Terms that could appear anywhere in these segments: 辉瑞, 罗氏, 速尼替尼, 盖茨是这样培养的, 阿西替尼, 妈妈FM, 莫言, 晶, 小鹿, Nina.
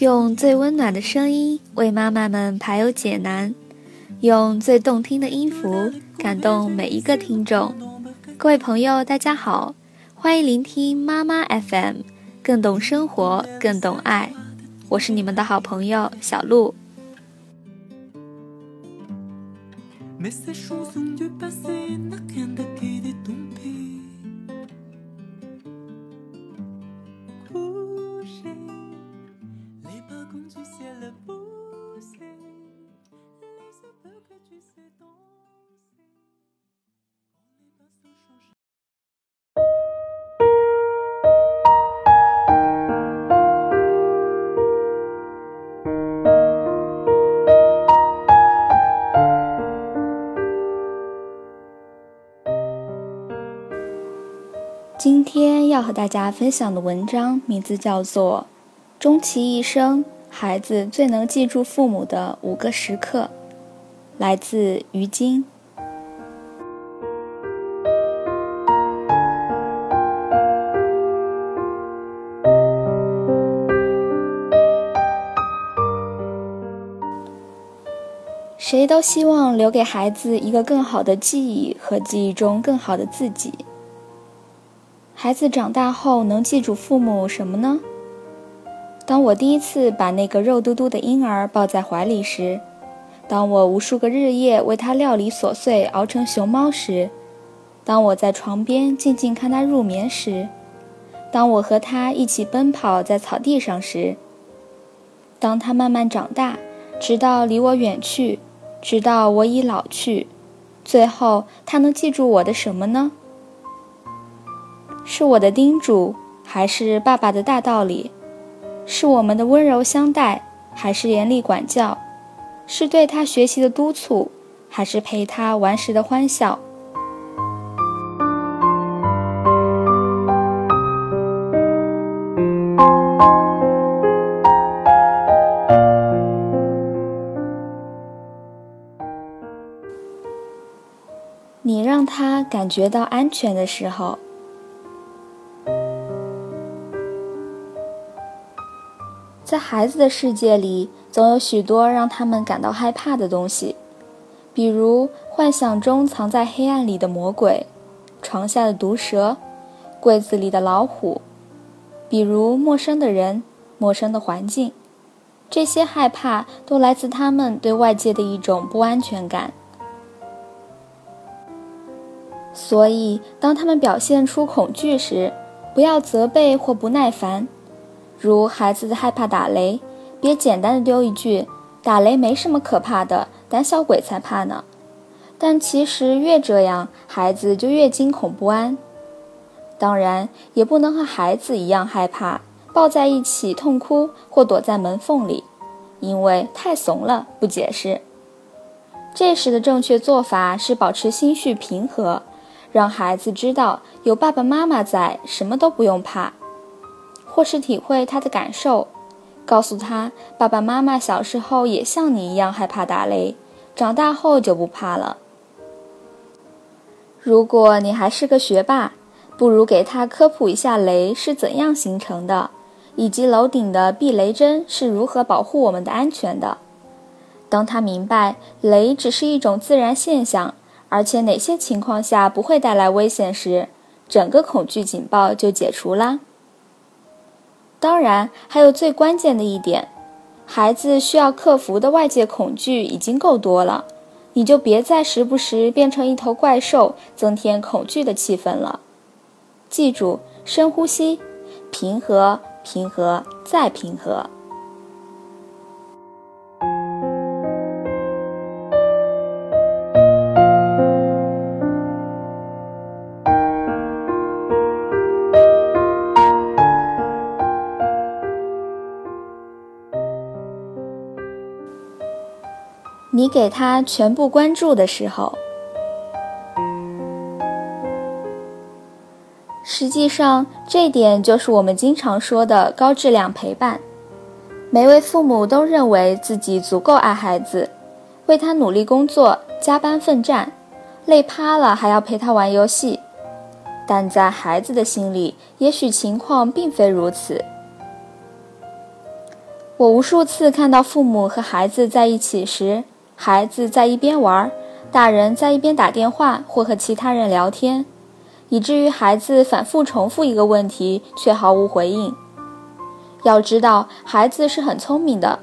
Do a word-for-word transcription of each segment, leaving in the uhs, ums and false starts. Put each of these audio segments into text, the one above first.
用最温暖的声音为妈妈们排忧解难，用最动听的音符感动每一个听众。各位朋友，大家好，欢迎聆听妈妈 F M， 更懂生活，更懂爱。我是你们的好朋友小鹿。今天要和大家分享的文章名字叫做《终其一生，孩子最能记住父母的五个时刻》，来自于晶。谁都希望留给孩子一个更好的记忆和记忆中更好的自己。孩子长大后能记住父母什么呢？当我第一次把那个肉嘟嘟的婴儿抱在怀里时，当我无数个日夜为他料理琐碎熬成熊猫时，当我在床边静静看他入眠时，当我和他一起奔跑在草地上时，当他慢慢长大，直到离我远去，直到我已老去，最后他能记住我的什么呢？是我的叮嘱，还是爸爸的大道理？是我们的温柔相待，还是严厉管教？是对他学习的督促，还是陪他玩时的欢笑？你让他感觉到安全的时候，在孩子的世界里，总有许多让他们感到害怕的东西，比如幻想中藏在黑暗里的魔鬼，床下的毒蛇，柜子里的老虎，比如陌生的人，陌生的环境。这些害怕都来自他们对外界的一种不安全感。所以，当他们表现出恐惧时，不要责备或不耐烦。如孩子害怕打雷，别简单的丢一句打雷没什么可怕的，胆小鬼才怕呢。但其实越这样，孩子就越惊恐不安。当然也不能和孩子一样害怕，抱在一起痛哭或躲在门缝里，因为太怂了，不解释。这时的正确做法是保持心绪平和，让孩子知道有爸爸妈妈在，什么都不用怕，或是体会他的感受，告诉他爸爸妈妈小时候也像你一样害怕打雷，长大后就不怕了。如果你还是个学霸，不如给他科普一下雷是怎样形成的，以及楼顶的避雷针是如何保护我们的安全的。当他明白雷只是一种自然现象，而且哪些情况下不会带来危险时，整个恐惧警报就解除啦。当然，还有最关键的一点，孩子需要克服的外界恐惧已经够多了，你就别再时不时变成一头怪兽，增添恐惧的气氛了。记住，深呼吸，平和，平和，再平和。你给他全部关注的时候，实际上这点就是我们经常说的高质量陪伴。每位父母都认为自己足够爱孩子，为他努力工作，加班奋战，累趴了还要陪他玩游戏。但在孩子的心里，也许情况并非如此，我无数次看到父母和孩子在一起时，孩子在一边玩，大人在一边打电话或和其他人聊天，以至于孩子反复重复一个问题却毫无回应。要知道，孩子是很聪明的，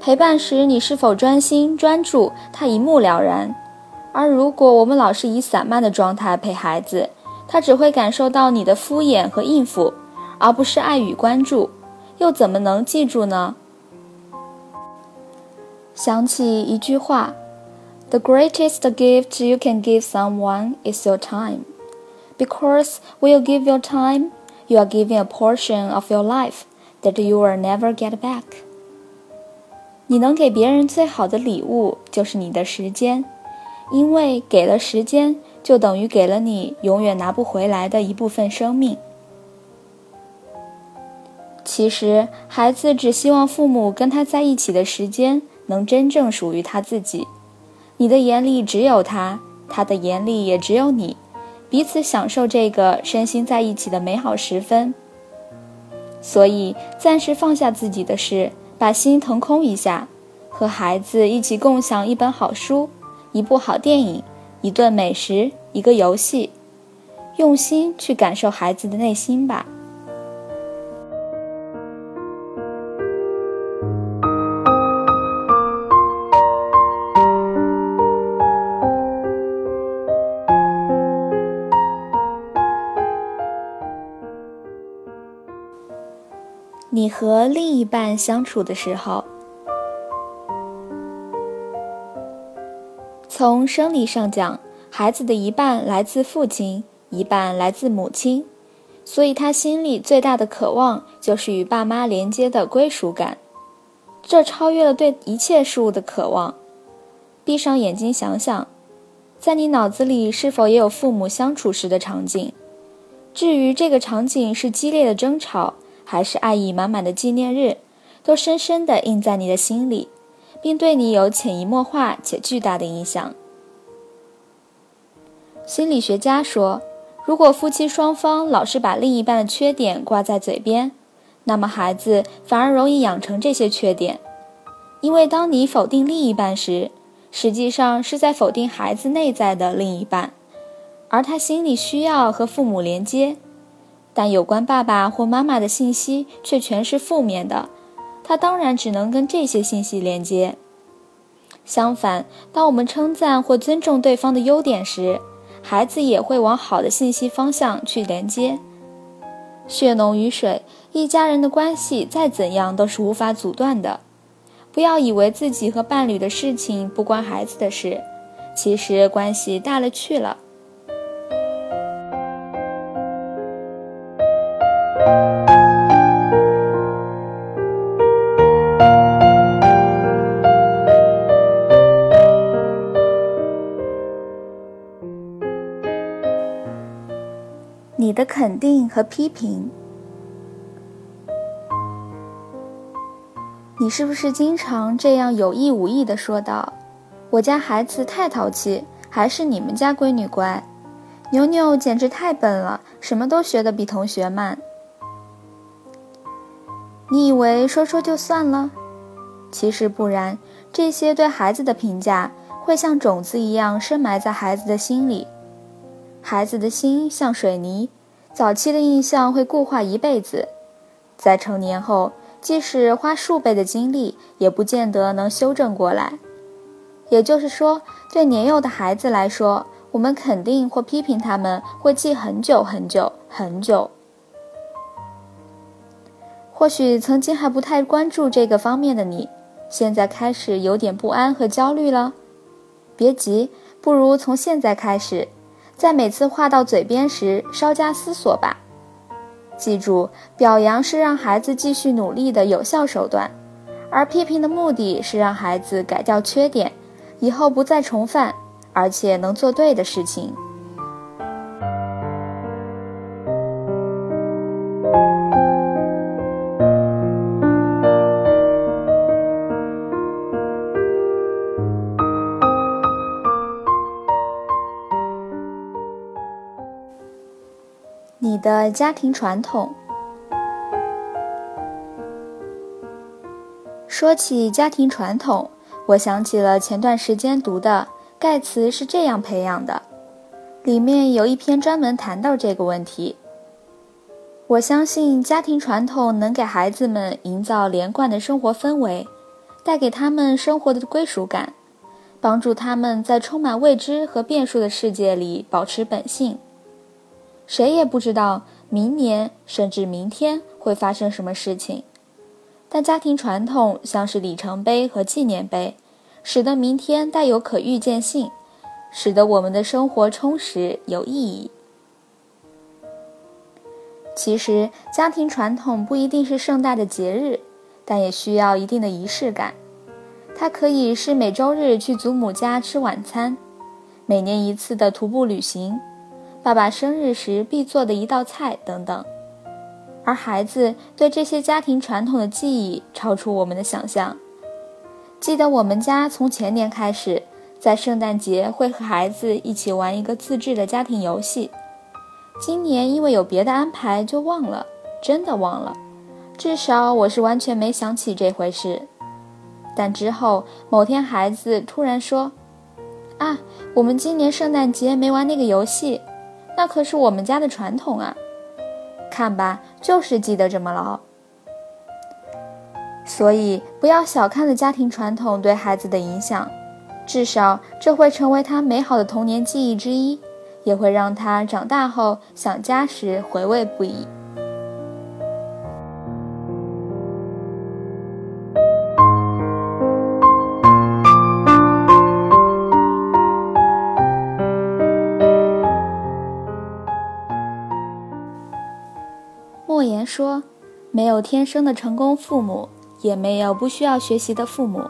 陪伴时你是否专心专注，他一目了然。而如果我们老是以散漫的状态陪孩子，他只会感受到你的敷衍和应付，而不是爱与关注，又怎么能记住呢？想起一句话 ：The greatest gift you can give someone is your time, because when you give your time, you are giving a portion of your life that you will never get back. 你能给别人最好的礼物就是你的时间，因为给了时间，就等于给了你永远拿不回来的一部分生命。其实，孩子只希望父母跟他在一起的时间能真正属于他自己。你的眼里只有他，他的眼里也只有你，彼此享受这个身心在一起的美好时分。所以，暂时放下自己的事，把心腾空一下，和孩子一起共享一本好书，一部好电影，一顿美食，一个游戏，用心去感受孩子的内心吧。你和另一半相处的时候，从生理上讲，孩子的一半来自父亲，一半来自母亲，所以他心里最大的渴望就是与爸妈连接的归属感，这超越了对一切事物的渴望。闭上眼睛想想，在你脑子里是否也有父母相处时的场景？至于这个场景是激烈的争吵，还是爱意满满的纪念日，都深深地印在你的心里，并对你有潜移默化且巨大的影响。心理学家说，如果夫妻双方老是把另一半的缺点挂在嘴边，那么孩子反而容易养成这些缺点。因为当你否定另一半时，实际上是在否定孩子内在的另一半，而他心里需要和父母连接。但有关爸爸或妈妈的信息却全是负面的，他当然只能跟这些信息连接。相反，当我们称赞或尊重对方的优点时，孩子也会往好的信息方向去连接。血浓于水，一家人的关系再怎样都是无法阻断的。不要以为自己和伴侣的事情不关孩子的事，其实关系大了去了。你的肯定和批评，你是不是经常这样有意无意地说道：“我家孩子太淘气，还是你们家闺女乖。”“牛牛简直太笨了，什么都学得比同学慢。”你以为说说就算了？其实不然，这些对孩子的评价会像种子一样深埋在孩子的心里。孩子的心像水泥，早期的印象会固化一辈子，在成年后，即使花数倍的精力，也不见得能修正过来。也就是说，对年幼的孩子来说，我们肯定或批评他们会记很久很久很久。或许曾经还不太关注这个方面的你，现在开始有点不安和焦虑了。别急，不如从现在开始，在每次话到嘴边时稍加思索吧。记住，表扬是让孩子继续努力的有效手段，而批评的目的是让孩子改掉缺点，以后不再重犯，而且能做对的事情。你的家庭传统，说起家庭传统，我想起了前段时间读的《盖茨是这样培养的》，里面有一篇专门谈到这个问题。我相信家庭传统能给孩子们营造连贯的生活氛围，带给他们生活的归属感，帮助他们在充满未知和变数的世界里保持本性。谁也不知道明年甚至明天会发生什么事情，但家庭传统像是里程碑和纪念碑，使得明天带有可预见性，使得我们的生活充实有意义。其实家庭传统不一定是盛大的节日，但也需要一定的仪式感。它可以是每周日去祖母家吃晚餐，每年一次的徒步旅行，爸爸生日时必做的一道菜等等。而孩子对这些家庭传统的记忆超出我们的想象。记得我们家从前年开始，在圣诞节会和孩子一起玩一个自制的家庭游戏。今年因为有别的安排就忘了，真的忘了，至少我是完全没想起这回事。但之后某天孩子突然说，啊，我们今年圣诞节没玩那个游戏，那可是我们家的传统啊。看吧，就是记得这么牢。所以不要小看了家庭传统对孩子的影响，至少这会成为他美好的童年记忆之一，也会让他长大后想家时回味不已。莫言说，没有天生的成功父母，也没有不需要学习的父母。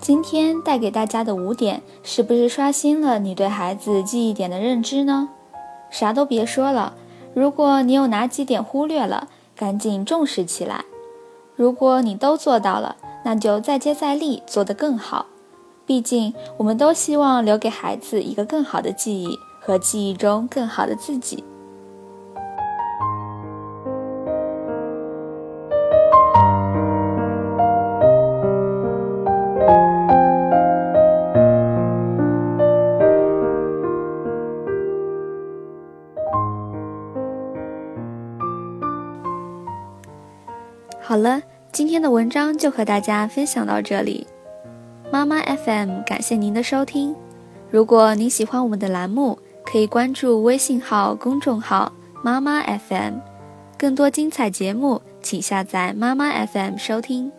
今天带给大家的五点，是不是刷新了你对孩子记忆点的认知呢？啥都别说了，如果你有哪几点忽略了，赶紧重视起来。如果你都做到了，那就再接再厉，做得更好。毕竟我们都希望留给孩子一个更好的记忆，和记忆中更好的自己。好了，今天的文章就和大家分享到这里。妈妈 F M 感谢您的收听。如果您喜欢我们的栏目，可以关注微信号公众号妈妈 F M， 更多精彩节目请下载妈妈 F M 收听。